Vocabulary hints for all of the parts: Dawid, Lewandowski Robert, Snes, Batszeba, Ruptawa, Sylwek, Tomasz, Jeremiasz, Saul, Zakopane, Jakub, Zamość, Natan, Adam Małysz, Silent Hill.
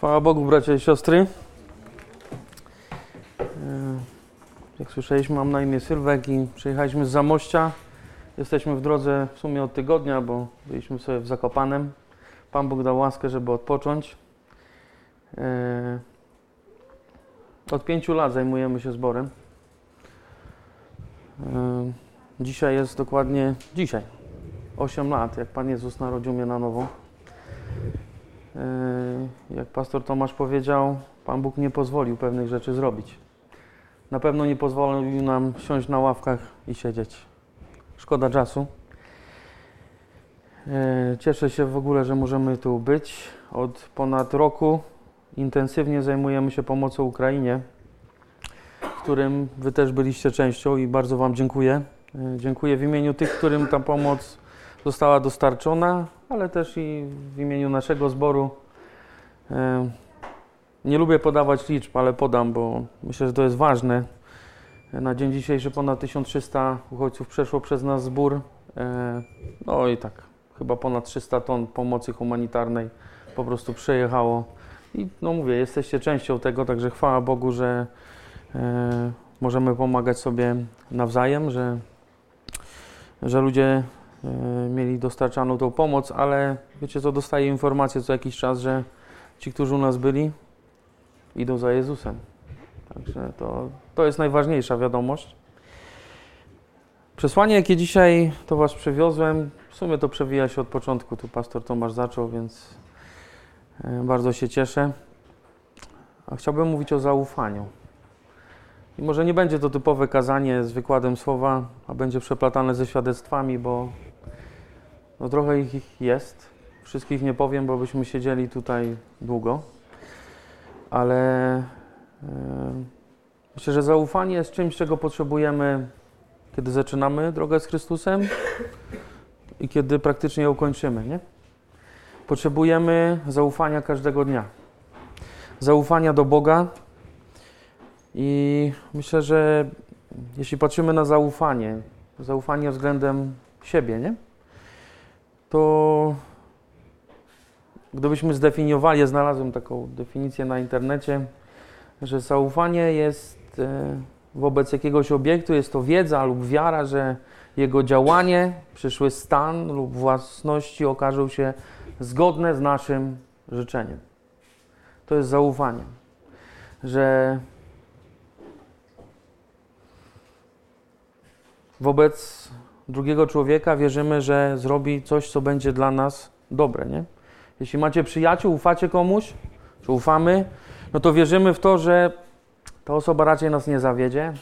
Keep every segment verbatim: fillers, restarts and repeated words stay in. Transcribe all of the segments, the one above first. Chwała Bogu, bracia i siostry. Jak słyszeliśmy, mam na imię Sylwek i przyjechaliśmy z Zamościa. Jesteśmy w drodze w sumie od tygodnia, bo byliśmy sobie w Zakopanem. Pan Bóg dał łaskę, żeby odpocząć. Od pięciu lat zajmujemy się zborem. Dzisiaj jest dokładnie, dzisiaj, osiem lat, jak Pan Jezus narodził mnie na nowo. Jak pastor Tomasz powiedział, Pan Bóg nie pozwolił pewnych rzeczy zrobić. Na pewno nie pozwolił nam siąść na ławkach i siedzieć. Szkoda czasu. Cieszę się w ogóle, że możemy tu być. Od ponad roku intensywnie zajmujemy się pomocą Ukrainie, w którym Wy też byliście częścią i bardzo Wam dziękuję. Dziękuję w imieniu tych, którym ta pomoc została dostarczona, ale też i w imieniu naszego zboru. Nie lubię podawać liczb, ale podam, bo myślę, że to jest ważne. Na dzień dzisiejszy ponad tysiąc trzysta uchodźców przeszło przez nasz zbór. No i tak, chyba ponad trzysta ton pomocy humanitarnej po prostu przejechało. I no mówię, jesteście częścią tego, także chwała Bogu, że możemy pomagać sobie nawzajem, że, że ludzie mieli dostarczaną tą pomoc, ale wiecie co, dostaję informację co jakiś czas, że ci, którzy u nas byli, idą za Jezusem. Także to, to jest najważniejsza wiadomość. Przesłanie, jakie dzisiaj to Was przywiozłem, w sumie to przewija się od początku, tu pastor Tomasz zaczął, więc bardzo się cieszę. A chciałbym mówić o zaufaniu. I może nie będzie to typowe kazanie z wykładem słowa, a będzie przeplatane ze świadectwami, bo no trochę ich jest. Wszystkich nie powiem, bo byśmy siedzieli tutaj długo. Ale yy, myślę, że zaufanie jest czymś, czego potrzebujemy, kiedy zaczynamy drogę z Chrystusem i kiedy praktycznie ją kończymy, nie? Potrzebujemy zaufania każdego dnia. Zaufania do Boga. I myślę, że jeśli patrzymy na zaufanie, zaufanie względem siebie, nie? To gdybyśmy zdefiniowali, ja znalazłem taką definicję na internecie, że zaufanie jest wobec jakiegoś obiektu, jest to wiedza lub wiara, że jego działanie, przyszły stan lub własności okażą się zgodne z naszym życzeniem. To jest zaufanie, że wobec drugiego człowieka wierzymy, że zrobi coś, co będzie dla nas dobre, nie? Jeśli macie przyjaciół, ufacie komuś, czy ufamy, no to wierzymy w to, że ta osoba raczej nas nie zawiedzie,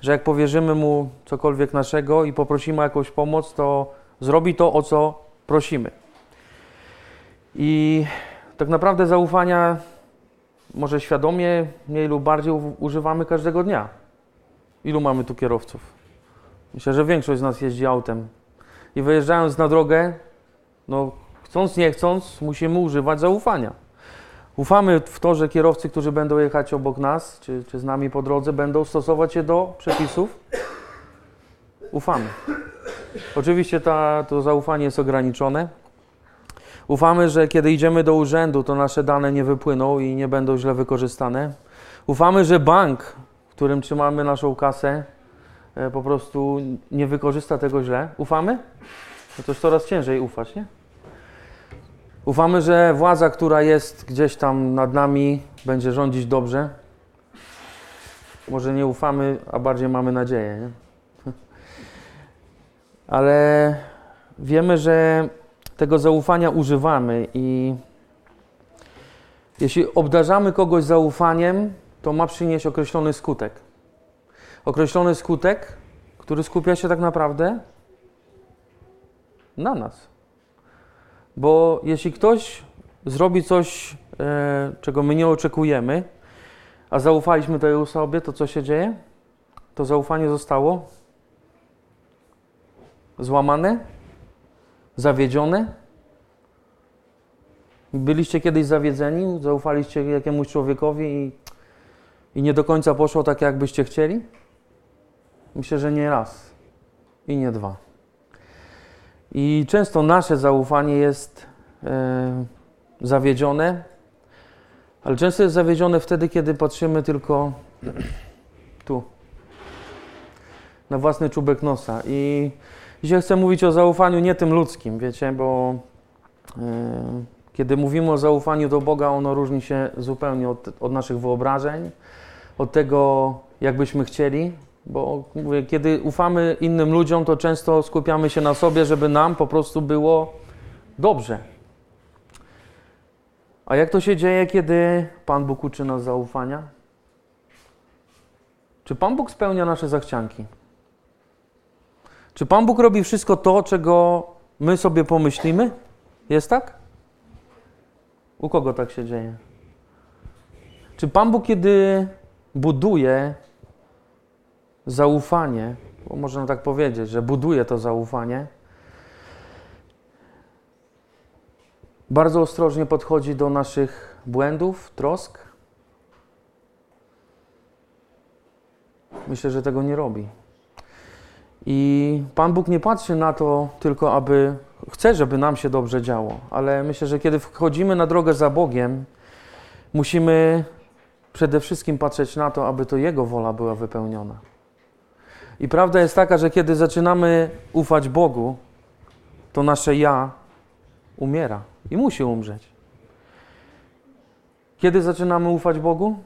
że jak powierzymy mu cokolwiek naszego i poprosimy o jakąś pomoc, to zrobi to, o co prosimy. I tak naprawdę zaufania może świadomie, mniej lub bardziej używamy każdego dnia. Ilu mamy tu kierowców? Myślę, że większość z nas jeździ autem. I wyjeżdżając na drogę, no chcąc, nie chcąc, musimy używać zaufania. Ufamy w to, że kierowcy, którzy będą jechać obok nas, czy, czy z nami po drodze, będą stosować się do przepisów. Ufamy. Oczywiście ta, to zaufanie jest ograniczone. Ufamy, że kiedy idziemy do urzędu, to nasze dane nie wypłyną i nie będą źle wykorzystane. Ufamy, że bank, w którym trzymamy naszą kasę, po prostu nie wykorzysta tego źle. Ufamy? No to już coraz ciężej ufać, nie? Ufamy, że władza, która jest gdzieś tam nad nami, będzie rządzić dobrze. Może nie ufamy, a bardziej mamy nadzieję, nie? Ale wiemy, że tego zaufania używamy i jeśli obdarzamy kogoś zaufaniem, to ma przynieść określony skutek. Określony skutek, który skupia się tak naprawdę na nas. Bo jeśli ktoś zrobi coś, e, czego my nie oczekujemy, a zaufaliśmy tej osobie, to co się dzieje? To zaufanie zostało złamane, zawiedzione. Byliście kiedyś zawiedzeni, zaufaliście jakiemuś człowiekowi i, i nie do końca poszło tak, jakbyście chcieli? Myślę, że nie raz i nie dwa. I często nasze zaufanie jest e, zawiedzione, Ale często jest zawiedziony wtedy, kiedy patrzymy tylko tu, na własny czubek nosa. I dzisiaj chcę mówić o zaufaniu nie tym ludzkim, wiecie, bo yy, kiedy mówimy o zaufaniu do Boga, ono różni się zupełnie od, od naszych wyobrażeń, od tego, jak byśmy chcieli. Bo mówię, kiedy ufamy innym ludziom, to często skupiamy się na sobie, żeby nam po prostu było dobrze. A jak to się dzieje, kiedy Pan Bóg uczy nas zaufania? Czy Pan Bóg spełnia nasze zachcianki? Czy Pan Bóg robi wszystko to, czego my sobie pomyślimy? Jest tak? U kogo tak się dzieje? Czy Pan Bóg, kiedy buduje zaufanie, bo można tak powiedzieć, że buduje to zaufanie, bardzo ostrożnie podchodzi do naszych błędów, trosk? Myślę, że tego nie robi. I Pan Bóg nie patrzy na to tylko, aby chce, żeby nam się dobrze działo, ale myślę, że kiedy wchodzimy na drogę za Bogiem, musimy przede wszystkim patrzeć na to, aby to Jego wola była wypełniona. I prawda jest taka, że kiedy zaczynamy ufać Bogu, to nasze ja umiera i musi umrzeć. Kiedy zaczynamy ufać Bogu?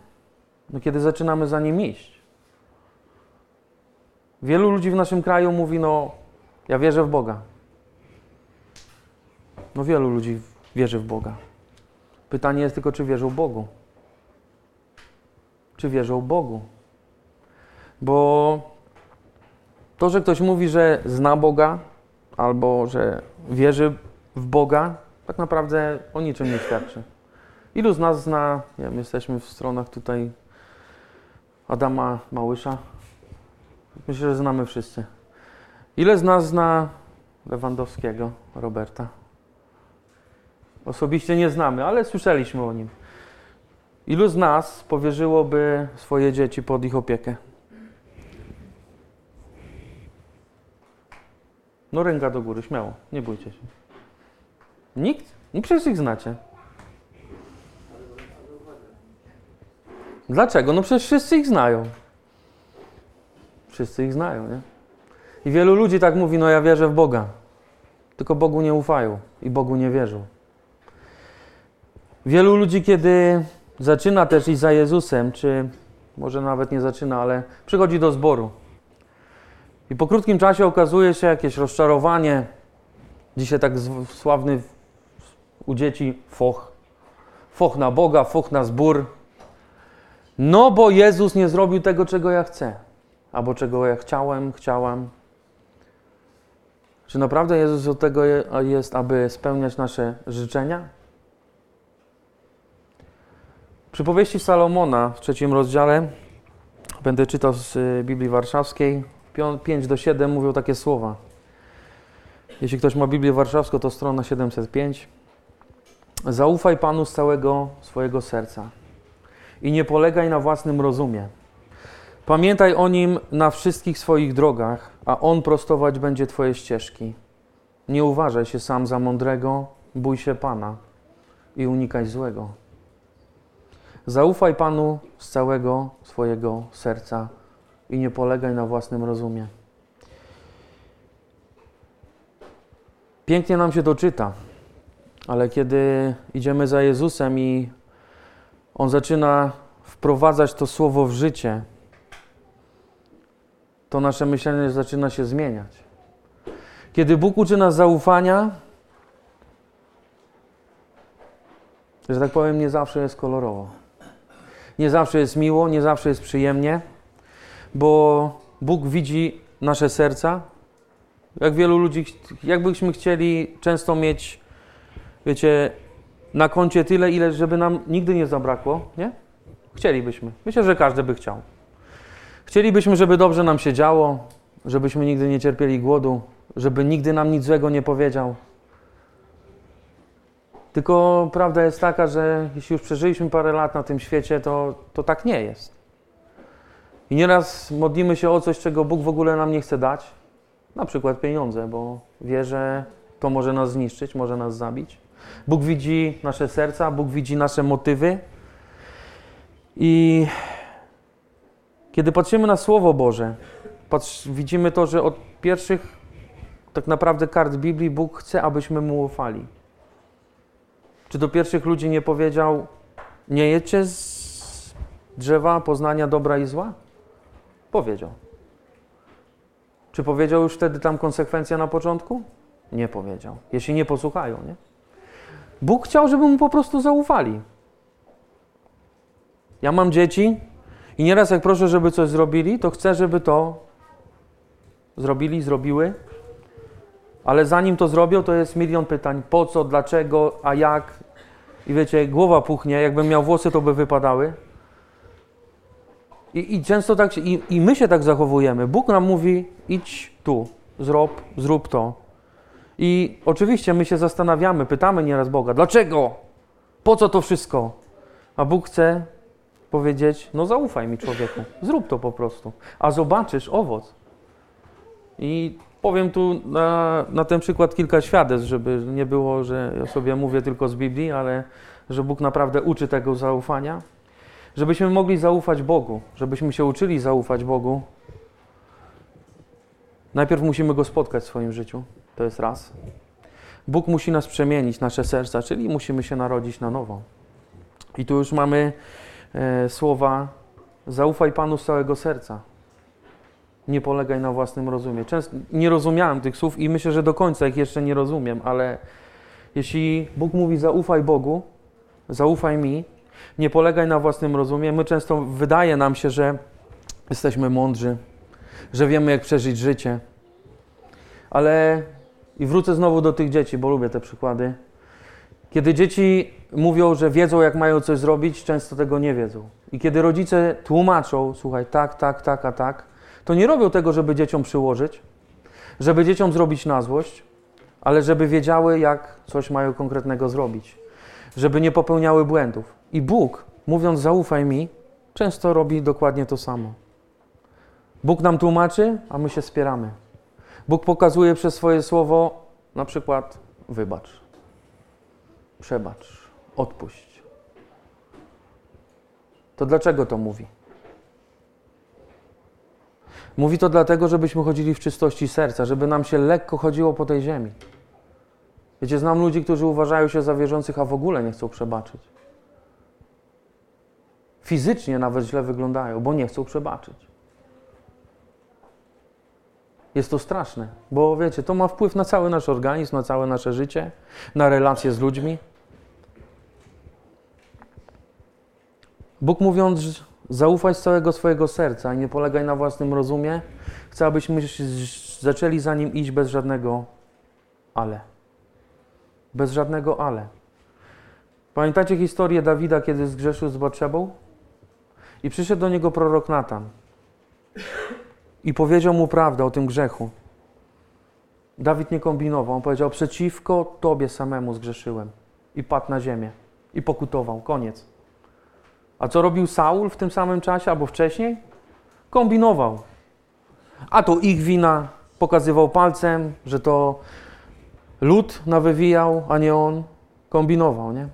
No kiedy zaczynamy za Nim iść. Wielu ludzi w naszym kraju mówi, no ja wierzę w Boga. No wielu ludzi wierzy w Boga. Pytanie jest tylko, czy wierzą Bogu? Czy wierzą Bogu? Bo to, że ktoś mówi, że zna Boga albo że wierzy w Boga, tak naprawdę o niczym nie świadczy. Ilu z nas zna, nie wiem, jesteśmy w stronach tutaj Adama Małysza. Myślę, że znamy wszyscy. Ile z nas zna Lewandowskiego Roberta? Osobiście nie znamy, ale słyszeliśmy o nim. Ilu z nas powierzyłoby swoje dzieci pod ich opiekę? No ręka do góry, śmiało, nie bójcie się. Nikt? Nie, przecież ich znacie. Dlaczego? No przecież wszyscy ich znają. Wszyscy ich znają, nie? I wielu ludzi tak mówi, no ja wierzę w Boga. Tylko Bogu nie ufają i Bogu nie wierzą. Wielu ludzi, kiedy zaczyna też iść za Jezusem, czy może nawet nie zaczyna, ale przychodzi do zboru. I po krótkim czasie okazuje się jakieś rozczarowanie. Dzisiaj tak sławny u dzieci foch. Foch na Boga, foch na zbór. No bo Jezus nie zrobił tego, czego ja chcę. Albo czego ja chciałem, chciałam. Czy naprawdę Jezus od tego jest, aby spełniać nasze życzenia? Przypowieści Salomona w trzecim rozdziale, będę czytał z Biblii Warszawskiej, pięć do siedem mówią takie słowa. Jeśli ktoś ma Biblię Warszawską, to strona siedemset pięć. Zaufaj Panu z całego swojego serca i nie polegaj na własnym rozumie. Pamiętaj o Nim na wszystkich swoich drogach, a On prostować będzie Twoje ścieżki. Nie uważaj się sam za mądrego, bój się Pana i unikaj złego. Zaufaj Panu z całego swojego serca i nie polegaj na własnym rozumie. Pięknie nam się to czyta, ale kiedy idziemy za Jezusem i On zaczyna wprowadzać to słowo w życie, to nasze myślenie zaczyna się zmieniać. Kiedy Bóg uczy nas zaufania, że tak powiem, nie zawsze jest kolorowo. Nie zawsze jest miło, nie zawsze jest przyjemnie, bo Bóg widzi nasze serca. Jak wielu ludzi, jakbyśmy chcieli często mieć, wiecie, na koncie tyle, ile żeby nam nigdy nie zabrakło, nie? Chcielibyśmy. Myślę, że każdy by chciał. Chcielibyśmy, żeby dobrze nam się działo, żebyśmy nigdy nie cierpieli głodu, żeby nigdy nam nic złego nie powiedział. Tylko prawda jest taka, że jeśli już przeżyliśmy parę lat na tym świecie, to, to tak nie jest. I nieraz modlimy się o coś, czego Bóg w ogóle nam nie chce dać. Na przykład pieniądze, bo wie, że to może nas zniszczyć, może nas zabić. Bóg widzi nasze serca, Bóg widzi nasze motywy. I kiedy patrzymy na Słowo Boże, patrz, widzimy to, że od pierwszych tak naprawdę kart Biblii Bóg chce, abyśmy Mu ufali. Czy do pierwszych ludzi nie powiedział, nie jedźcie z drzewa poznania dobra i zła? Powiedział. Czy powiedział już wtedy tam konsekwencja na początku? Nie powiedział. Jeśli nie posłuchają, nie? Bóg chciał, żeby Mu po prostu zaufali. Ja mam dzieci i nieraz jak proszę, żeby coś zrobili, to chcę, żeby to zrobili, zrobiły. Ale zanim to zrobią, to jest milion pytań. Po co, dlaczego, a jak? I wiecie, głowa puchnie. Jakbym miał włosy, to by wypadały. I, i często tak się, i, i my się tak zachowujemy. Bóg nam mówi, idź tu, zrób, zrób to. I oczywiście my się zastanawiamy, pytamy nieraz Boga, dlaczego? Po co to wszystko? A Bóg chce powiedzieć, no zaufaj mi, człowieku, zrób to po prostu, a zobaczysz owoc. I powiem tu na, na ten przykład kilka świadectw, żeby nie było, że ja sobie mówię tylko z Biblii, ale że Bóg naprawdę uczy tego zaufania. Żebyśmy mogli zaufać Bogu, żebyśmy się uczyli zaufać Bogu, najpierw musimy Go spotkać w swoim życiu. To jest raz. Bóg musi nas przemienić, nasze serca, czyli musimy się narodzić na nowo. I tu już mamy e, słowa zaufaj Panu z całego serca. Nie polegaj na własnym rozumie. Często nie rozumiałem tych słów i myślę, że do końca ich jeszcze nie rozumiem, ale jeśli Bóg mówi zaufaj Bogu, zaufaj mi, nie polegaj na własnym rozumie, my często wydaje nam się, że jesteśmy mądrzy, że wiemy jak przeżyć życie, ale i wrócę znowu do tych dzieci, bo lubię te przykłady. Kiedy dzieci mówią, że wiedzą, jak mają coś zrobić, często tego nie wiedzą. I kiedy rodzice tłumaczą, słuchaj, tak, tak, tak, a tak, to nie robią tego, żeby dzieciom przyłożyć, żeby dzieciom zrobić na złość, ale żeby wiedziały, jak coś mają konkretnego zrobić, żeby nie popełniały błędów. I Bóg, mówiąc zaufaj mi, często robi dokładnie to samo. Bóg nam tłumaczy, a my się spieramy. Bóg pokazuje przez swoje słowo, na przykład wybacz, przebacz, odpuść. To dlaczego to mówi? Mówi to dlatego, żebyśmy chodzili w czystości serca, żeby nam się lekko chodziło po tej ziemi. Wiecie, znam ludzi, którzy uważają się za wierzących, a w ogóle nie chcą przebaczyć. Fizycznie nawet źle wyglądają, bo nie chcą przebaczyć. Jest to straszne, bo wiecie, to ma wpływ na cały nasz organizm, na całe nasze życie, na relacje z ludźmi. Bóg mówiąc, zaufaj z całego swojego serca i nie polegaj na własnym rozumie, chce, abyśmy zaczęli za Nim iść bez żadnego ale. Bez żadnego ale. Pamiętacie historię Dawida, kiedy zgrzeszył z Batszebą? I przyszedł do niego prorok Natan. I powiedział mu prawdę o tym grzechu. Dawid nie kombinował. On powiedział, przeciwko Tobie samemu zgrzeszyłem. I padł na ziemię. I pokutował. Koniec. A co robił Saul w tym samym czasie albo wcześniej? Kombinował. A to ich wina. Pokazywał palcem, że to lud nawywijał, a nie on. Kombinował, nie?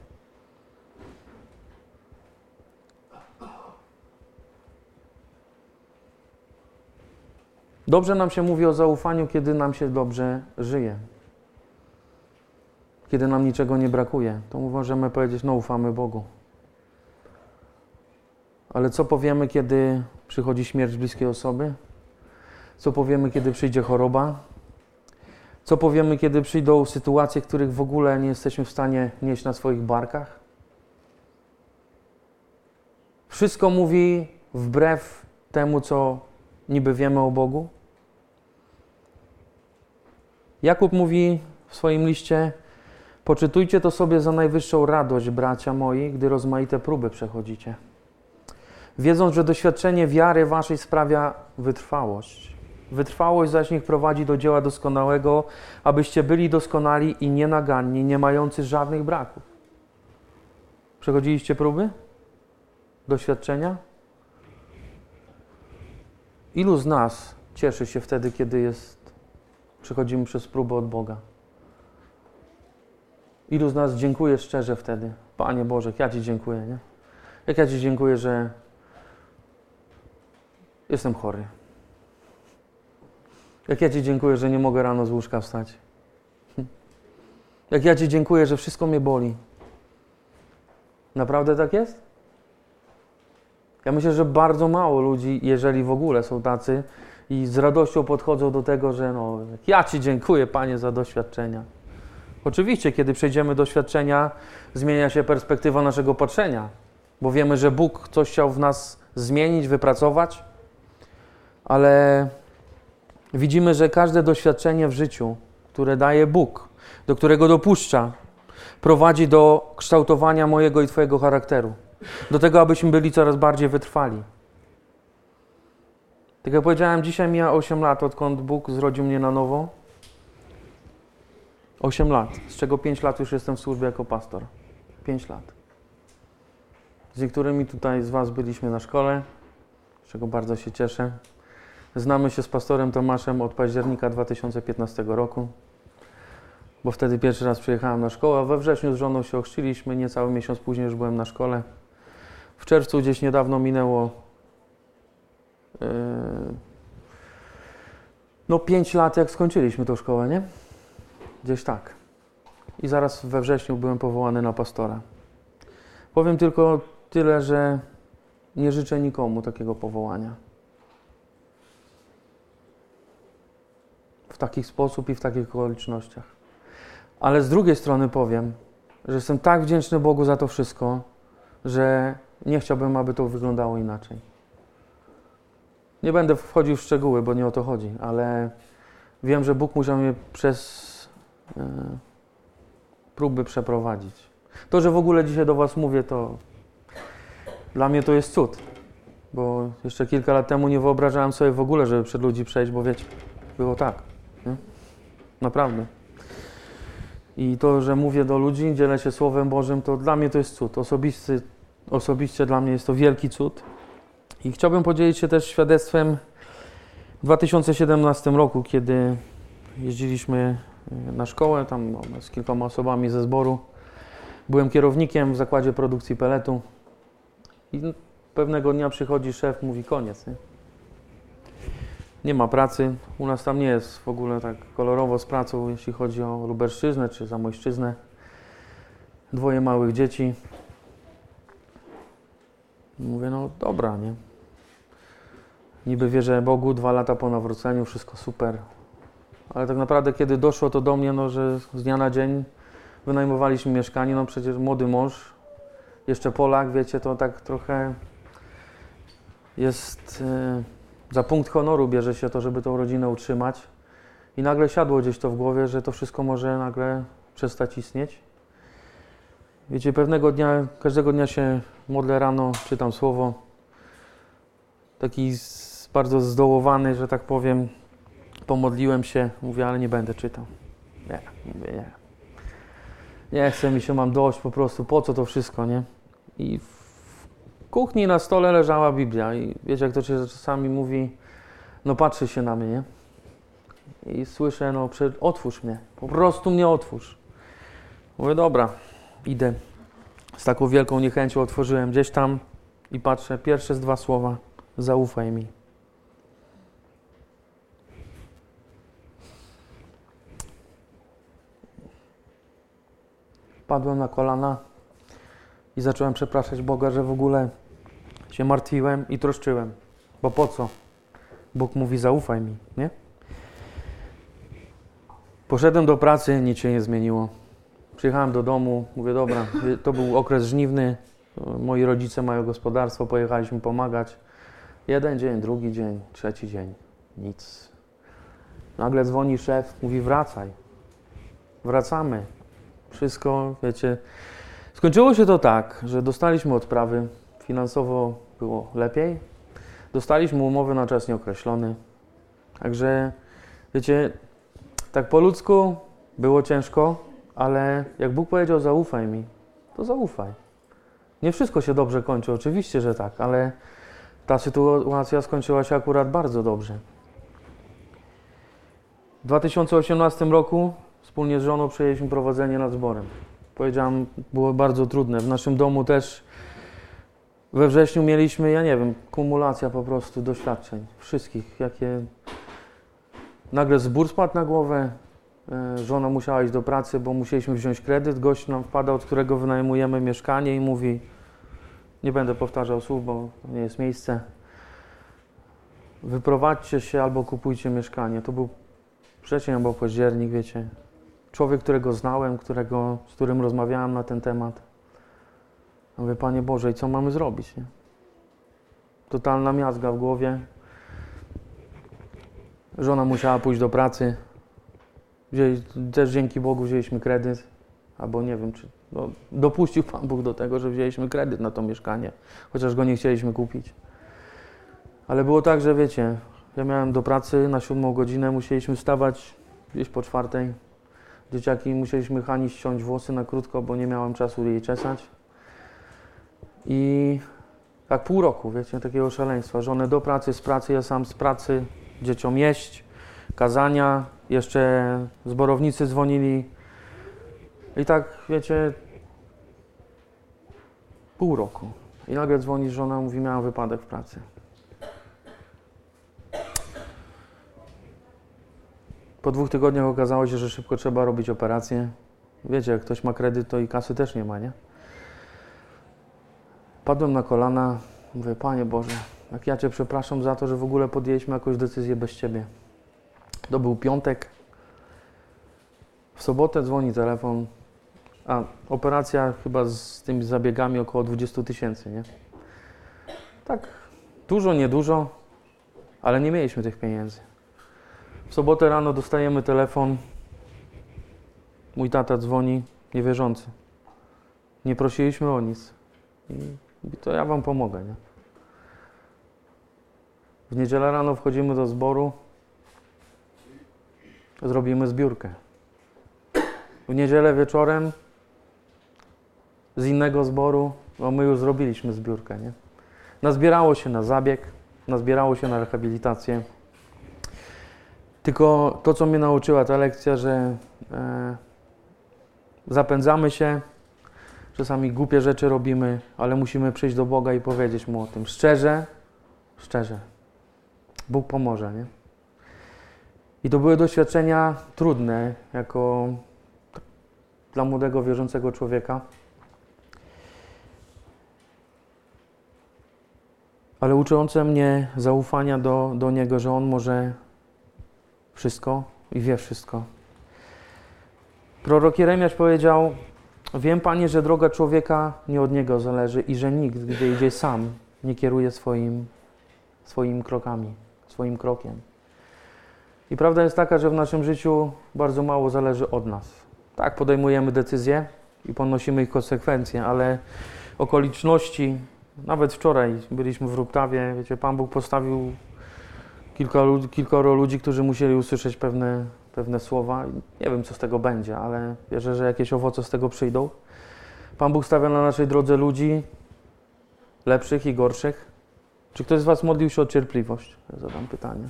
Dobrze nam się mówi o zaufaniu, kiedy nam się dobrze żyje. Kiedy nam niczego nie brakuje. To możemy powiedzieć, no ufamy Bogu. Ale co powiemy, kiedy przychodzi śmierć bliskiej osoby? Co powiemy, kiedy przyjdzie choroba? Co powiemy, kiedy przyjdą sytuacje, których w ogóle nie jesteśmy w stanie nieść na swoich barkach? Wszystko mówi wbrew temu, co niby wiemy o Bogu. Jakub mówi w swoim liście, poczytujcie to sobie za najwyższą radość, bracia moi, gdy rozmaite próby przechodzicie. Wiedząc, że doświadczenie wiary waszej sprawia wytrwałość. Wytrwałość zaś niech prowadzi do dzieła doskonałego, abyście byli doskonali i nienaganni, nie mający żadnych braków. Przechodziliście próby? Doświadczenia? Ilu z nas cieszy się wtedy, kiedy jest, przechodzimy przez próbę od Boga? Ilu z nas dziękuje szczerze wtedy? Panie Boże, ja Ci dziękuję, nie? Jak ja Ci dziękuję, że jestem chory. Jak ja Ci dziękuję, że nie mogę rano z łóżka wstać. Jak ja Ci dziękuję, że wszystko mnie boli. Naprawdę tak jest? Ja myślę, że bardzo mało ludzi, jeżeli w ogóle są tacy, i z radością podchodzą do tego, że no, ja Ci dziękuję, Panie, za doświadczenia. Oczywiście, kiedy przejdziemy do doświadczenia, zmienia się perspektywa naszego patrzenia, bo wiemy, że Bóg coś chciał w nas zmienić, wypracować, ale widzimy, że każde doświadczenie w życiu, które daje Bóg, do którego dopuszcza, prowadzi do kształtowania mojego i Twojego charakteru, do tego, abyśmy byli coraz bardziej wytrwali. Tak jak powiedziałem, dzisiaj mija osiem lat, odkąd Bóg zrodził mnie na nowo. osiem lat, z czego pięć lat już jestem w służbie jako pastor. pięć lat. Z niektórymi tutaj z Was byliśmy na szkole, z czego bardzo się cieszę. Znamy się z pastorem Tomaszem od października dwa tysiące piętnastego roku, bo wtedy pierwszy raz przyjechałem na szkołę, a we wrześniu z żoną się ochrzciliśmy, niecały miesiąc później już byłem na szkole. W czerwcu gdzieś niedawno minęło no pięć lat, jak skończyliśmy tą szkołę, nie? Gdzieś tak. I zaraz we wrześniu byłem powołany na pastora. Powiem tylko tyle, że nie życzę nikomu takiego powołania. W taki sposób i w takich okolicznościach. Ale z drugiej strony powiem, że jestem tak wdzięczny Bogu za to wszystko, że nie chciałbym, aby to wyglądało inaczej. Nie będę wchodził w szczegóły, bo nie o to chodzi, ale wiem, że Bóg musiał mnie przez yy, próby przeprowadzić. To, że w ogóle dzisiaj do Was mówię, to dla mnie to jest cud, bo jeszcze kilka lat temu nie wyobrażałem sobie w ogóle, żeby przed ludzi przejść, bo wiecie, było tak, nie? Naprawdę. I to, że mówię do ludzi, dzielę się Słowem Bożym, to dla mnie to jest cud. Osobisty, osobiście dla mnie jest to wielki cud. I chciałbym podzielić się też świadectwem w dwa tysiące siedemnastego roku, kiedy jeździliśmy na szkołę, tam z kilkoma osobami ze zboru. Byłem kierownikiem w zakładzie produkcji peletu i pewnego dnia przychodzi szef, mówi koniec. Nie, nie ma pracy, u nas tam nie jest w ogóle tak kolorowo z pracą, jeśli chodzi o Lubelszczyznę czy Zamojszczyznę. Dwoje małych dzieci. Mówię, no dobra, nie? Niby wierzę Bogu, dwa lata po nawróceniu, wszystko super. Ale tak naprawdę, kiedy doszło to do mnie, no, że z dnia na dzień wynajmowaliśmy mieszkanie, no przecież młody mąż, jeszcze Polak, wiecie, to tak trochę jest... Yy, za punkt honoru bierze się to, żeby tą rodzinę utrzymać. I nagle siadło gdzieś to w głowie, że to wszystko może nagle przestać istnieć. Wiecie, pewnego dnia, każdego dnia się modlę rano, czytam słowo. Taki z, bardzo zdołowany, że tak powiem, pomodliłem się, mówię, ale nie będę czytał. Nie, mówię, nie. Nie chcę mi się, mam dość po prostu, po co to wszystko, nie? I w kuchni na stole leżała Biblia i wiecie, jak to się czasami mówi, no patrzy się na mnie, nie? I słyszę, no otwórz mnie, po prostu mnie otwórz. Mówię, dobra. Idę. Z taką wielką niechęcią otworzyłem gdzieś tam i patrzę. Pierwsze z dwa słowa. Zaufaj mi. Padłem na kolana i zacząłem przepraszać Boga, że w ogóle się martwiłem i troszczyłem. Bo po co? Bóg mówi, zaufaj mi, nie? Poszedłem do pracy, nic się nie zmieniło. Przyjechałem do domu, mówię, dobra, to był okres żniwny, moi rodzice mają gospodarstwo, pojechaliśmy pomagać. Jeden dzień, drugi dzień, trzeci dzień, nic. Nagle dzwoni szef, mówi, wracaj, wracamy. Wszystko, wiecie, skończyło się to tak, że dostaliśmy odprawy, finansowo było lepiej, dostaliśmy umowę na czas nieokreślony. Także, wiecie, tak po ludzku było ciężko, ale jak Bóg powiedział, zaufaj mi, to zaufaj. Nie wszystko się dobrze kończy, oczywiście, że tak, ale ta sytuacja skończyła się akurat bardzo dobrze. W dwa tysiące osiemnastego roku wspólnie z żoną przejęliśmy prowadzenie nad zborem. Powiedziałem, było bardzo trudne. W naszym domu też We wrześniu mieliśmy, ja nie wiem, kumulacja po prostu doświadczeń. Wszystkich, jakie... Nagle zbór spadł na głowę, żona musiała iść do pracy, bo musieliśmy wziąć kredyt. Gość nam wpada, od którego wynajmujemy mieszkanie i mówi... Nie będę powtarzał słów, bo nie jest miejsce. Wyprowadźcie się albo kupujcie mieszkanie. To był wrzesień albo październik, wiecie. Człowiek, którego znałem, którego, z którym rozmawiałem na ten temat. Ja mówię, Panie Boże, i co mamy zrobić, nie? Totalna miazga w głowie. Żona musiała pójść do pracy. Wzięli, też dzięki Bogu wzięliśmy kredyt. Albo nie wiem, czy no, dopuścił Pan Bóg do tego, że wzięliśmy kredyt na to mieszkanie. Chociaż go nie chcieliśmy kupić. Ale było tak, że wiecie, ja miałem do pracy na siódmą godzinę, musieliśmy wstawać gdzieś po czwartej. Dzieciaki musieliśmy Hani ściąć włosy na krótko, bo nie miałem czasu jej czesać. I tak pół roku, wiecie, takiego szaleństwa. Żonę do pracy, z pracy, ja sam z pracy, dzieciom jeść, kazania, jeszcze zborownicy dzwonili. I tak, wiecie, pół roku. I nagle dzwoni żona, mówi, miałam wypadek w pracy. Po dwóch tygodniach okazało się, że szybko trzeba robić operację. Wiecie, jak ktoś ma kredyt, to i kasy też nie ma, nie? Padłem na kolana, mówię, Panie Boże, jak ja Cię przepraszam za to, że w ogóle podjęliśmy jakąś decyzję bez Ciebie. To był piątek. W sobotę dzwoni telefon, a operacja chyba z tymi zabiegami około dwadzieścia tysięcy, nie? Tak, dużo, niedużo, ale nie mieliśmy tych pieniędzy. W sobotę rano dostajemy telefon, mój tata dzwoni, niewierzący. Nie prosiliśmy o nic. I to ja wam pomogę, nie? W niedzielę rano wchodzimy do zboru, zrobimy zbiórkę. W niedzielę wieczorem z innego zboru, no my już zrobiliśmy zbiórkę, nie? Nazbierało się na zabieg, nazbierało się na rehabilitację. Tylko to, co mnie nauczyła ta lekcja, że e, zapędzamy się, czasami głupie rzeczy robimy, ale musimy przyjść do Boga i powiedzieć Mu o tym. Szczerze, szczerze. Bóg pomoże, nie? I to były doświadczenia trudne, jako dla młodego, wierzącego człowieka. Ale uczące mnie zaufania do, do Niego, że On może wszystko i wie wszystko. Prorok Jeremiasz powiedział, wiem, Panie, że droga człowieka nie od niego zależy i że nikt, gdy idzie sam, nie kieruje swoim, swoimi krokami, swoim krokiem. I prawda jest taka, że w naszym życiu bardzo mało zależy od nas. Tak, podejmujemy decyzje i ponosimy ich konsekwencje, ale okoliczności, nawet wczoraj byliśmy w Ruptawie, wiecie, Pan Bóg postawił kilka, kilkoro ludzi, którzy musieli usłyszeć pewne, pewne słowa. Nie wiem, co z tego będzie, ale wierzę, że jakieś owoce z tego przyjdą. Pan Bóg stawia na naszej drodze ludzi lepszych i gorszych. Czy ktoś z was modlił się o cierpliwość? Ja zadam pytanie.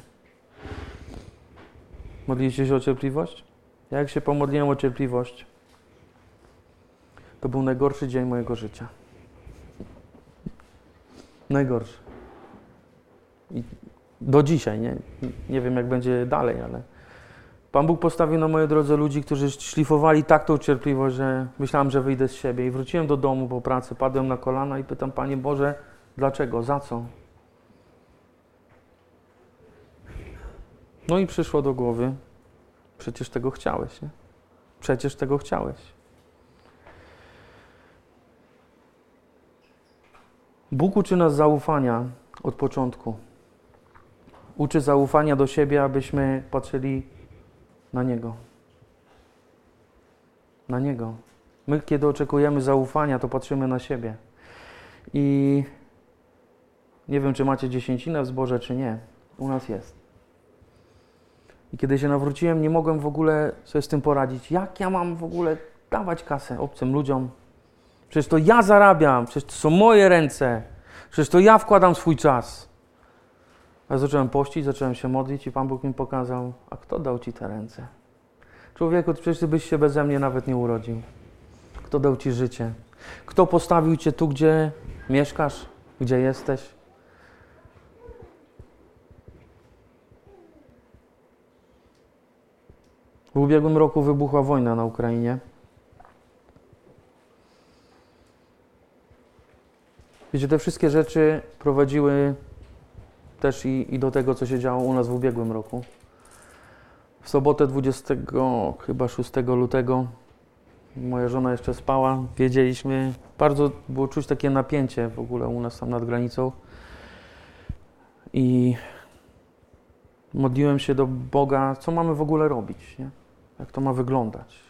Modliliście się o cierpliwość? Ja jak się pomodliłem o cierpliwość, to był najgorszy dzień mojego życia. Najgorszy. I do dzisiaj, nie? Nie wiem, jak będzie dalej, ale... Pan Bóg postawił na mojej drodze ludzi, którzy szlifowali tak tą cierpliwość, że myślałem, że wyjdę z siebie. I wróciłem do domu po pracy, padłem na kolana i pytam, Panie Boże, dlaczego? Za co? No i przyszło do głowy, przecież tego chciałeś, nie? Przecież tego chciałeś. Bóg uczy nas zaufania od początku. Uczy zaufania do siebie, abyśmy patrzyli na Niego. Na Niego. My, kiedy oczekujemy zaufania, to patrzymy na siebie. I nie wiem, czy macie dziesięcinę w zborze, czy nie. U nas jest. I kiedy się nawróciłem, nie mogłem w ogóle sobie z tym poradzić. Jak ja mam w ogóle dawać kasę obcym ludziom? Przecież to ja zarabiam, przecież to są moje ręce, przecież to ja wkładam swój czas. Ja zacząłem pościć, zacząłem się modlić i Pan Bóg mi pokazał, a kto dał Ci te ręce? Człowieku, przecież Ty byś się beze mnie nawet nie urodził. Kto dał Ci życie? Kto postawił Cię tu, gdzie mieszkasz? gdzie jesteś? W ubiegłym roku wybuchła wojna na Ukrainie. Wiecie, te wszystkie rzeczy prowadziły też i, i do tego, co się działo u nas w ubiegłym roku. W sobotę dwudziestego, chyba szóstego lutego moja żona jeszcze spała, wiedzieliśmy. Bardzo było czuć takie napięcie w ogóle u nas tam nad granicą. I modliłem się do Boga, co mamy w ogóle robić, nie? Jak to ma wyglądać.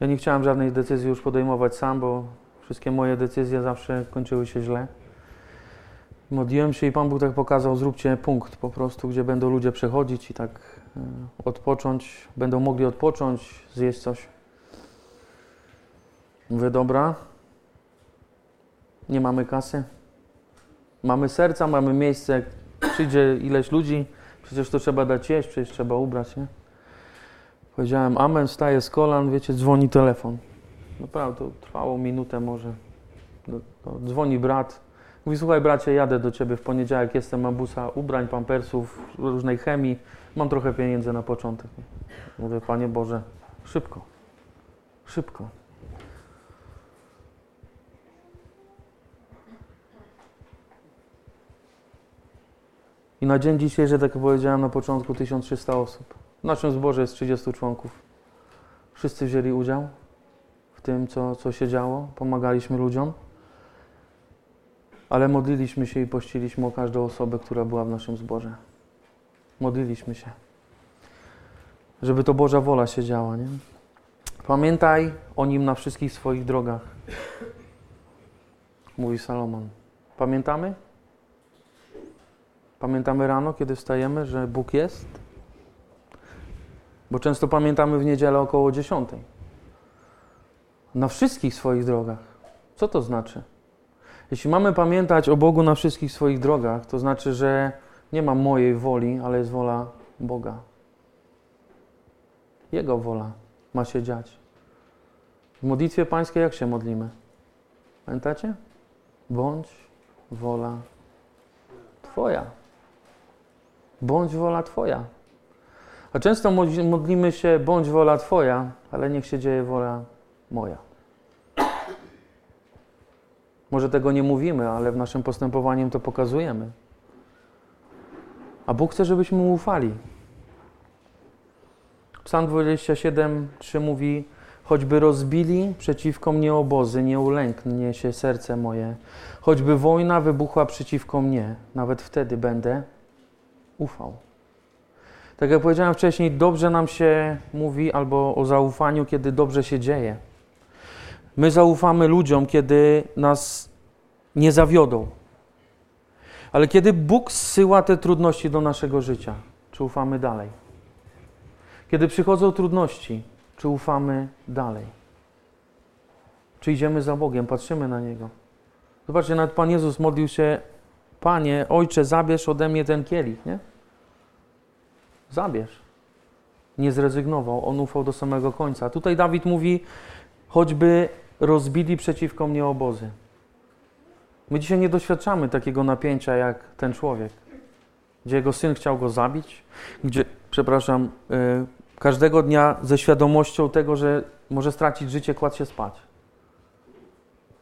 Ja nie chciałem żadnej decyzji już podejmować sam, bo wszystkie moje decyzje zawsze kończyły się źle. Modliłem się i Pan Bóg tak pokazał, zróbcie punkt po prostu, gdzie będą ludzie przechodzić i tak odpocząć, będą mogli odpocząć, zjeść coś. Mówię, dobra, nie mamy kasy, mamy serca, mamy miejsce, przyjdzie ileś ludzi, przecież to trzeba dać jeść, przecież trzeba ubrać, nie? Powiedziałem amen, wstaję z kolan, wiecie, dzwoni telefon. Naprawdę, to trwało minutę może. No, no, dzwoni brat. Mówi, słuchaj bracie, jadę do ciebie w poniedziałek, jestem, mam busa ubrań, pampersów, różnej chemii, mam trochę pieniędzy na początek. Mówię, Panie Boże, szybko, szybko. I na dzień dzisiejszy, tak jak powiedziałem na początku, tysiąc trzysta osób. W naszym zborze jest trzydziestu członków. Wszyscy wzięli udział w tym, co, co się działo. Pomagaliśmy ludziom. Ale modliliśmy się i pościliśmy o każdą osobę, która była w naszym zborze. Modliliśmy się. Żeby to Boża wola się działa, nie? Pamiętaj o Nim na wszystkich swoich drogach. Mówi Salomon. Pamiętamy? Pamiętamy rano, kiedy wstajemy, że Bóg jest? Bo często pamiętamy w niedzielę około dziesiątej. Na wszystkich swoich drogach. Co to znaczy? Jeśli mamy pamiętać o Bogu na wszystkich swoich drogach, to znaczy, że nie ma mojej woli, ale jest wola Boga. Jego wola ma się dziać. W modlitwie pańskiej jak się modlimy? Pamiętacie? Bądź wola Twoja. Bądź wola Twoja. A często modlimy się, bądź wola Twoja, ale niech się dzieje wola moja. Może tego nie mówimy, ale w naszym postępowaniu to pokazujemy. A Bóg chce, żebyśmy Mu ufali. Psalm dwadzieścia siedem, trzy mówi, choćby rozbili przeciwko mnie obozy, nie ulęknie się serce moje. Choćby wojna wybuchła przeciwko mnie, nawet wtedy będę ufał. Tak jak powiedziałem wcześniej, dobrze nam się mówi albo o zaufaniu, kiedy dobrze się dzieje. My zaufamy ludziom, kiedy nas nie zawiodą. Ale kiedy Bóg zsyła te trudności do naszego życia, czy ufamy dalej? Kiedy przychodzą trudności, czy ufamy dalej? Czy idziemy za Bogiem, patrzymy na Niego? Zobaczcie, nawet Pan Jezus modlił się, Panie, Ojcze, zabierz ode mnie ten kielich, nie? Zabierz. Nie zrezygnował, on ufał do samego końca. Tutaj Dawid mówi, choćby rozbili przeciwko mnie obozy. My dzisiaj nie doświadczamy takiego napięcia jak ten człowiek, gdzie jego syn chciał go zabić, gdzie, przepraszam, yy, każdego dnia ze świadomością tego, że może stracić życie, kładł się spać.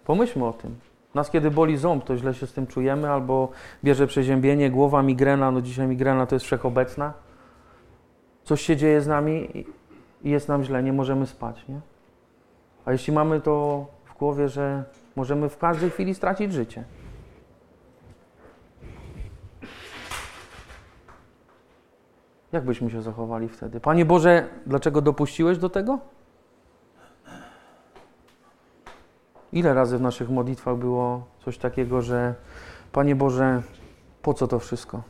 Pomyślmy o tym. Nas kiedy boli ząb, to źle się z tym czujemy, albo bierze przeziębienie, głowa, migrena, no dzisiaj migrena to jest wszechobecna. Coś się dzieje z nami i jest nam źle, nie możemy spać, nie? A jeśli mamy to w głowie, że możemy w każdej chwili stracić życie. Jak byśmy się zachowali wtedy? Panie Boże, dlaczego dopuściłeś do tego? Ile razy w naszych modlitwach było coś takiego, że Panie Boże, po co to wszystko?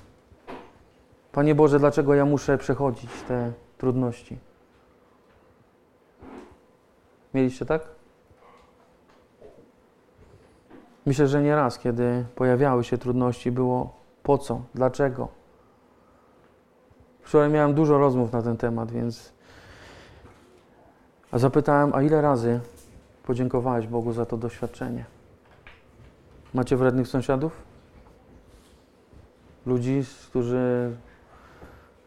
Panie Boże, dlaczego ja muszę przechodzić te trudności? Mieliście tak? Myślę, że nieraz, kiedy pojawiały się trudności, było po co, dlaczego? Wczoraj miałem dużo rozmów na ten temat, więc a zapytałem, a ile razy podziękowałeś Bogu za to doświadczenie? Macie wrednych sąsiadów? Ludzi, którzy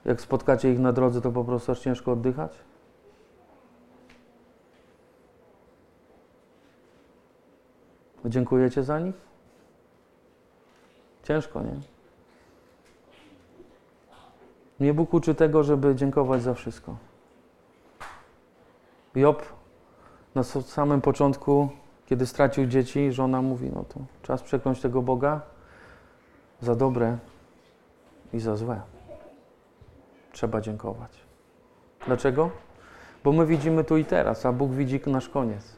jak spotkacie ich na drodze, to po prostu aż ciężko oddychać? Dziękujecie za nich? Ciężko, nie? Mnie Bóg uczy tego, żeby dziękować za wszystko. Job na samym początku, kiedy stracił dzieci, żona mówi, no to czas przekląć tego Boga za dobre i za złe. Trzeba dziękować. Dlaczego? Bo my widzimy tu i teraz, a Bóg widzi nasz koniec.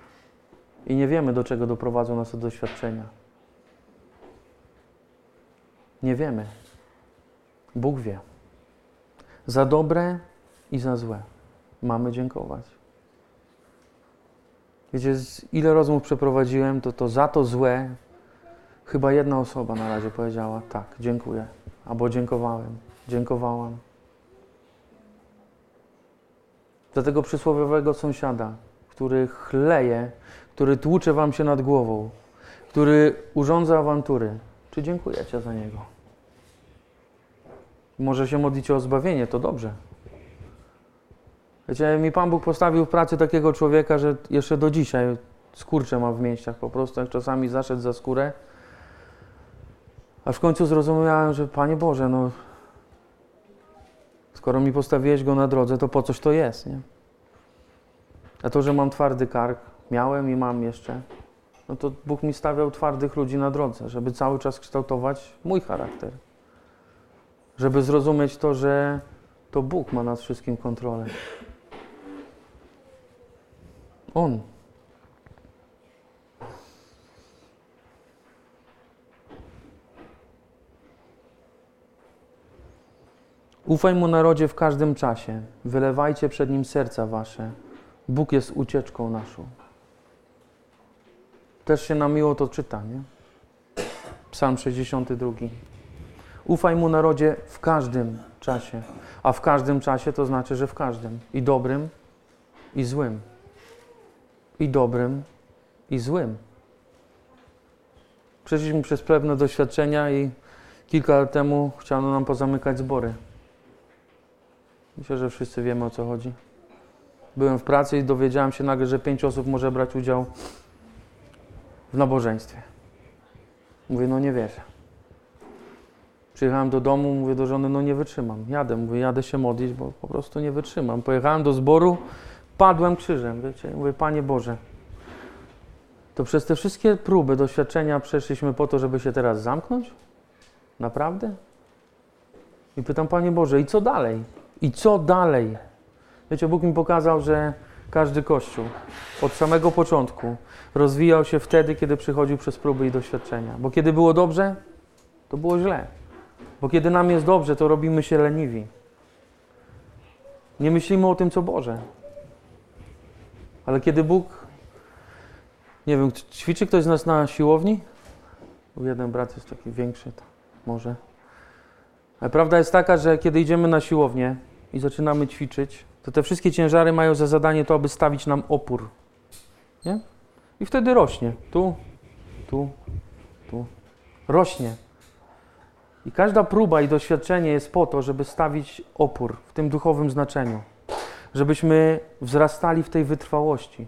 I nie wiemy, do czego doprowadzą nas te doświadczenia. Nie wiemy. Bóg wie. Za dobre i za złe mamy dziękować. Wiecie, ile rozmów przeprowadziłem, to to za to złe chyba jedna osoba na razie powiedziała tak, dziękuję, albo dziękowałem, dziękowałam. Za tego przysłowiowego sąsiada, który chleje, który tłucze wam się nad głową, który urządza awantury. Czy dziękujecie za niego? Może się modlicie o zbawienie, to dobrze. Wiecie, mi Pan Bóg postawił w pracy takiego człowieka, że jeszcze do dzisiaj skurcze ma w mięśniach po prostu, jak czasami zaszedł za skórę. Aż w końcu zrozumiałem, że Panie Boże, no skoro mi postawiłeś go na drodze, to po coś to jest, nie? A to, że mam twardy kark, miałem i mam jeszcze, no to Bóg mi stawiał twardych ludzi na drodze, żeby cały czas kształtować mój charakter. Żeby zrozumieć to, że to Bóg ma nad wszystkim kontrolę. On. Ufaj Mu, narodzie, w każdym czasie. Wylewajcie przed Nim serca wasze. Bóg jest ucieczką naszą. Też się nam miło to czyta, nie? Psalm sześćdziesiąty drugi. Ufaj Mu, narodzie, w każdym czasie. A w każdym czasie to znaczy, że w każdym. I dobrym, i złym. I dobrym, i złym. Przeszliśmy przez pewne doświadczenia i kilka lat temu chciano nam pozamykać zbory. Myślę, że wszyscy wiemy, o co chodzi. Byłem w pracy i dowiedziałem się nagle, że pięć osób może brać udział w nabożeństwie. Mówię, no nie wierzę. Przyjechałem do domu, mówię do żony, no nie wytrzymam. Jadę, mówię, jadę się modlić, bo po prostu nie wytrzymam. Pojechałem do zboru, padłem krzyżem, wiecie. Mówię, Panie Boże, to przez te wszystkie próby, doświadczenia przeszliśmy po to, żeby się teraz zamknąć? Naprawdę? I pytam, Panie Boże, i co dalej? I co dalej? Wiecie, Bóg mi pokazał, że każdy Kościół od samego początku rozwijał się wtedy, kiedy przychodził przez próby i doświadczenia. Bo kiedy było dobrze, to było źle. Bo kiedy nam jest dobrze, to robimy się leniwi. Nie myślimy o tym, co Boże. Ale kiedy Bóg... Nie wiem, ćwiczy ktoś z nas na siłowni? Bo jeden brat jest taki większy, to może. Ale prawda jest taka, że kiedy idziemy na siłownię i zaczynamy ćwiczyć, to te wszystkie ciężary mają za zadanie to, aby stawić nam opór. Nie? I wtedy rośnie. Tu, tu, tu. Rośnie. I każda próba i doświadczenie jest po to, żeby stawić opór w tym duchowym znaczeniu. Żebyśmy wzrastali w tej wytrwałości.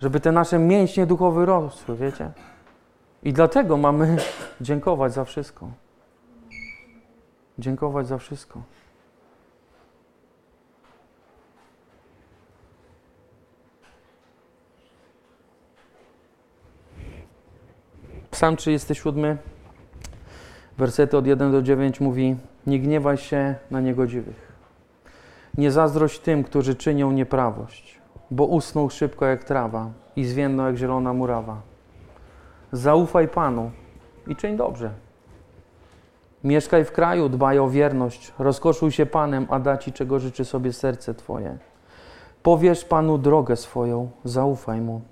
Żeby te nasze mięśnie duchowe rosły, wiecie? I dlatego mamy dziękować za wszystko. Dziękować za wszystko. Psalm trzydziesty siódmy, wersety od pierwszego do dziewiątego mówi: Nie gniewaj się na niegodziwych. Nie zazdrość tym, którzy czynią nieprawość, bo usną szybko jak trawa i zwiędną jak zielona murawa. Zaufaj Panu i czyń dobrze. Mieszkaj w kraju, dbaj o wierność, rozkoszuj się Panem, a da Ci, czego życzy sobie serce Twoje. Powierz Panu drogę swoją, zaufaj Mu,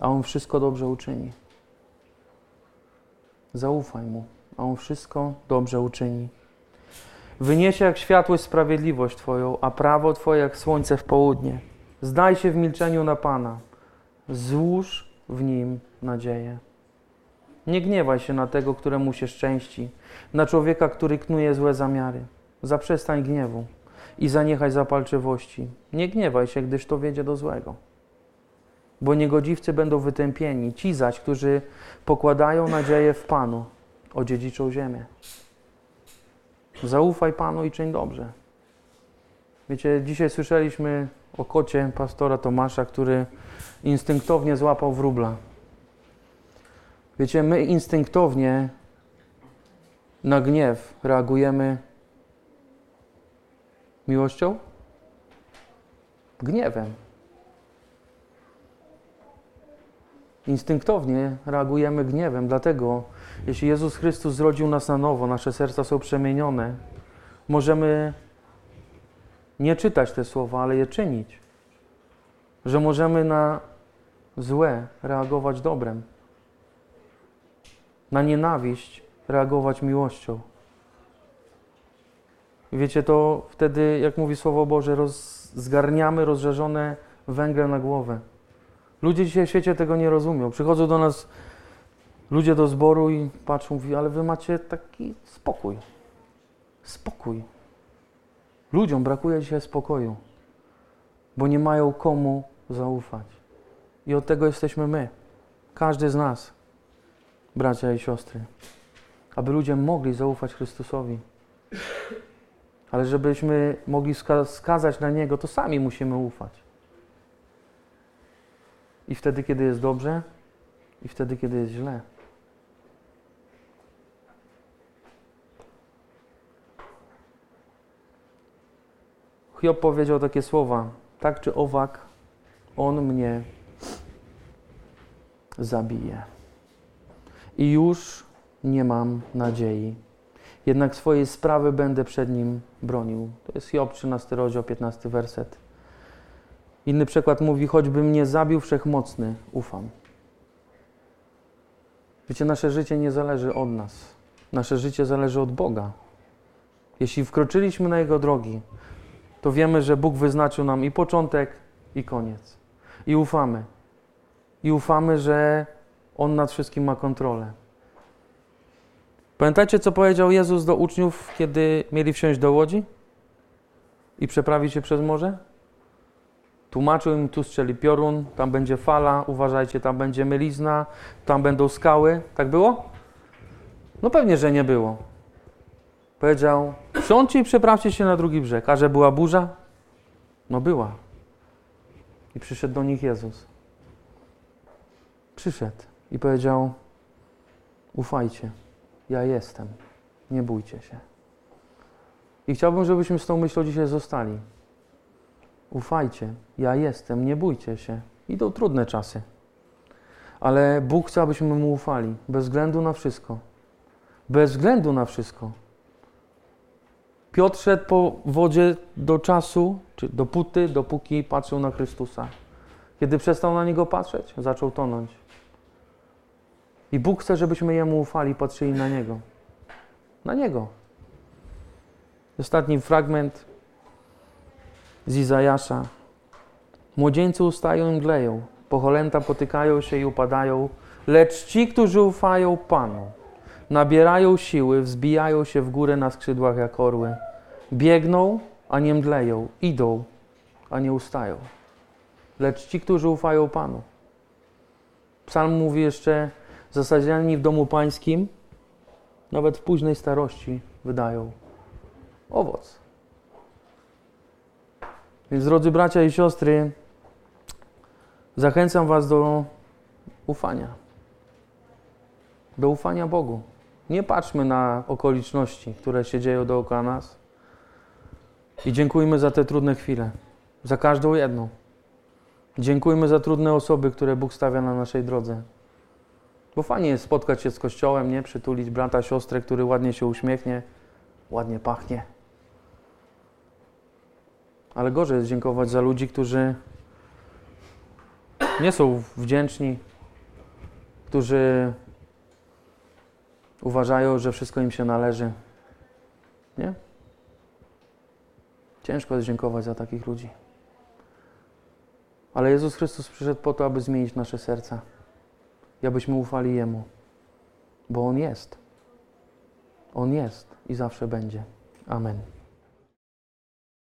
a On wszystko dobrze uczyni. Zaufaj Mu, a On wszystko dobrze uczyni. Wyniesie jak światłość sprawiedliwość Twoją, a prawo Twoje jak słońce w południe. Zdaj się w milczeniu na Pana, złóż w Nim nadzieję. Nie gniewaj się na tego, któremu się szczęści, na człowieka, który knuje złe zamiary. Zaprzestań gniewu i zaniechaj zapalczywości. Nie gniewaj się, gdyż to wiedzie do złego. Bo niegodziwcy będą wytępieni, ci zaś, którzy pokładają nadzieję w Panu, odziedziczą ziemię. Zaufaj Panu i czyń dobrze. Wiecie, dzisiaj słyszeliśmy o kocie pastora Tomasza, który instynktownie złapał wróbla. Wiecie, my instynktownie na gniew reagujemy miłością? Gniewem. Instynktownie reagujemy gniewem, dlatego jeśli Jezus Chrystus zrodził nas na nowo, nasze serca są przemienione, możemy nie czytać te słowa, ale je czynić. Że możemy na złe reagować dobrem, na nienawiść reagować miłością. Wiecie, to wtedy, jak mówi Słowo Boże, roz, zgarniamy rozżarzone węgle na głowę. Ludzie dzisiaj w świecie tego nie rozumią. Przychodzą do nas ludzie do zboru i patrzą, mówi, ale wy macie taki spokój. Spokój. Ludziom brakuje dzisiaj spokoju, bo nie mają komu zaufać. I od tego jesteśmy my. Każdy z nas, bracia i siostry. Aby ludzie mogli zaufać Chrystusowi. Ale żebyśmy mogli skazać na Niego, to sami musimy ufać. I wtedy, kiedy jest dobrze, i wtedy, kiedy jest źle. Hiob powiedział takie słowa, tak czy owak, on mnie zabije. I już nie mam nadziei. Jednak swojej sprawy będę przed nim bronił. To jest Hiob, trzynasty rozdział, piętnasty werset. Inny przykład mówi, choćby mnie zabił wszechmocny, ufam. Wiecie, nasze życie nie zależy od nas. Nasze życie zależy od Boga. Jeśli wkroczyliśmy na Jego drogi, to wiemy, że Bóg wyznaczył nam i początek, i koniec. I ufamy. I ufamy, że On nad wszystkim ma kontrolę. Pamiętajcie, co powiedział Jezus do uczniów, kiedy mieli wsiąść do łodzi i przeprawić się przez morze? Tłumaczył im, tu strzeli piorun, tam będzie fala, uważajcie, tam będzie mylizna, tam będą skały. Tak było? No pewnie, że nie było. Powiedział, wsiądźcie i przeprawcie się na drugi brzeg. A że była burza? No była. I przyszedł do nich Jezus. Przyszedł i powiedział, ufajcie, ja jestem, nie bójcie się. I chciałbym, żebyśmy z tą myślą dzisiaj zostali. Ufajcie, ja jestem, nie bójcie się. Idą trudne czasy. Ale Bóg chce, abyśmy Mu ufali. Bez względu na wszystko. Bez względu na wszystko. Piotr szedł po wodzie do czasu, czy dopóty, dopóki patrzył na Chrystusa. Kiedy przestał na Niego patrzeć, zaczął tonąć. I Bóg chce, żebyśmy Jemu ufali, patrzyli na Niego. Na Niego. Ostatni fragment z Izajasza. Młodzieńcy ustają i mdleją, pocholęta potykają się i upadają, lecz ci, którzy ufają Panu, nabierają siły, wzbijają się w górę na skrzydłach jak orły. Biegną, a nie mdleją, idą, a nie ustają. Lecz ci, którzy ufają Panu. Psalm mówi jeszcze, zasadziani w domu pańskim, nawet w późnej starości wydają owoc. Więc, drodzy bracia i siostry, zachęcam was do ufania. Do ufania Bogu. Nie patrzmy na okoliczności, które się dzieją dookoła nas. I dziękujmy za te trudne chwile. Za każdą jedną. Dziękujmy za trudne osoby, które Bóg stawia na naszej drodze. Bo fajnie jest spotkać się z Kościołem, nie? Przytulić brata, siostrę, który ładnie się uśmiechnie, ładnie pachnie. Ale gorzej jest dziękować za ludzi, którzy nie są wdzięczni, którzy uważają, że wszystko im się należy. Nie? Ciężko jest dziękować za takich ludzi. Ale Jezus Chrystus przyszedł po to, aby zmienić nasze serca. I abyśmy ufali Jemu. bo On jest. On jest i zawsze będzie. Amen.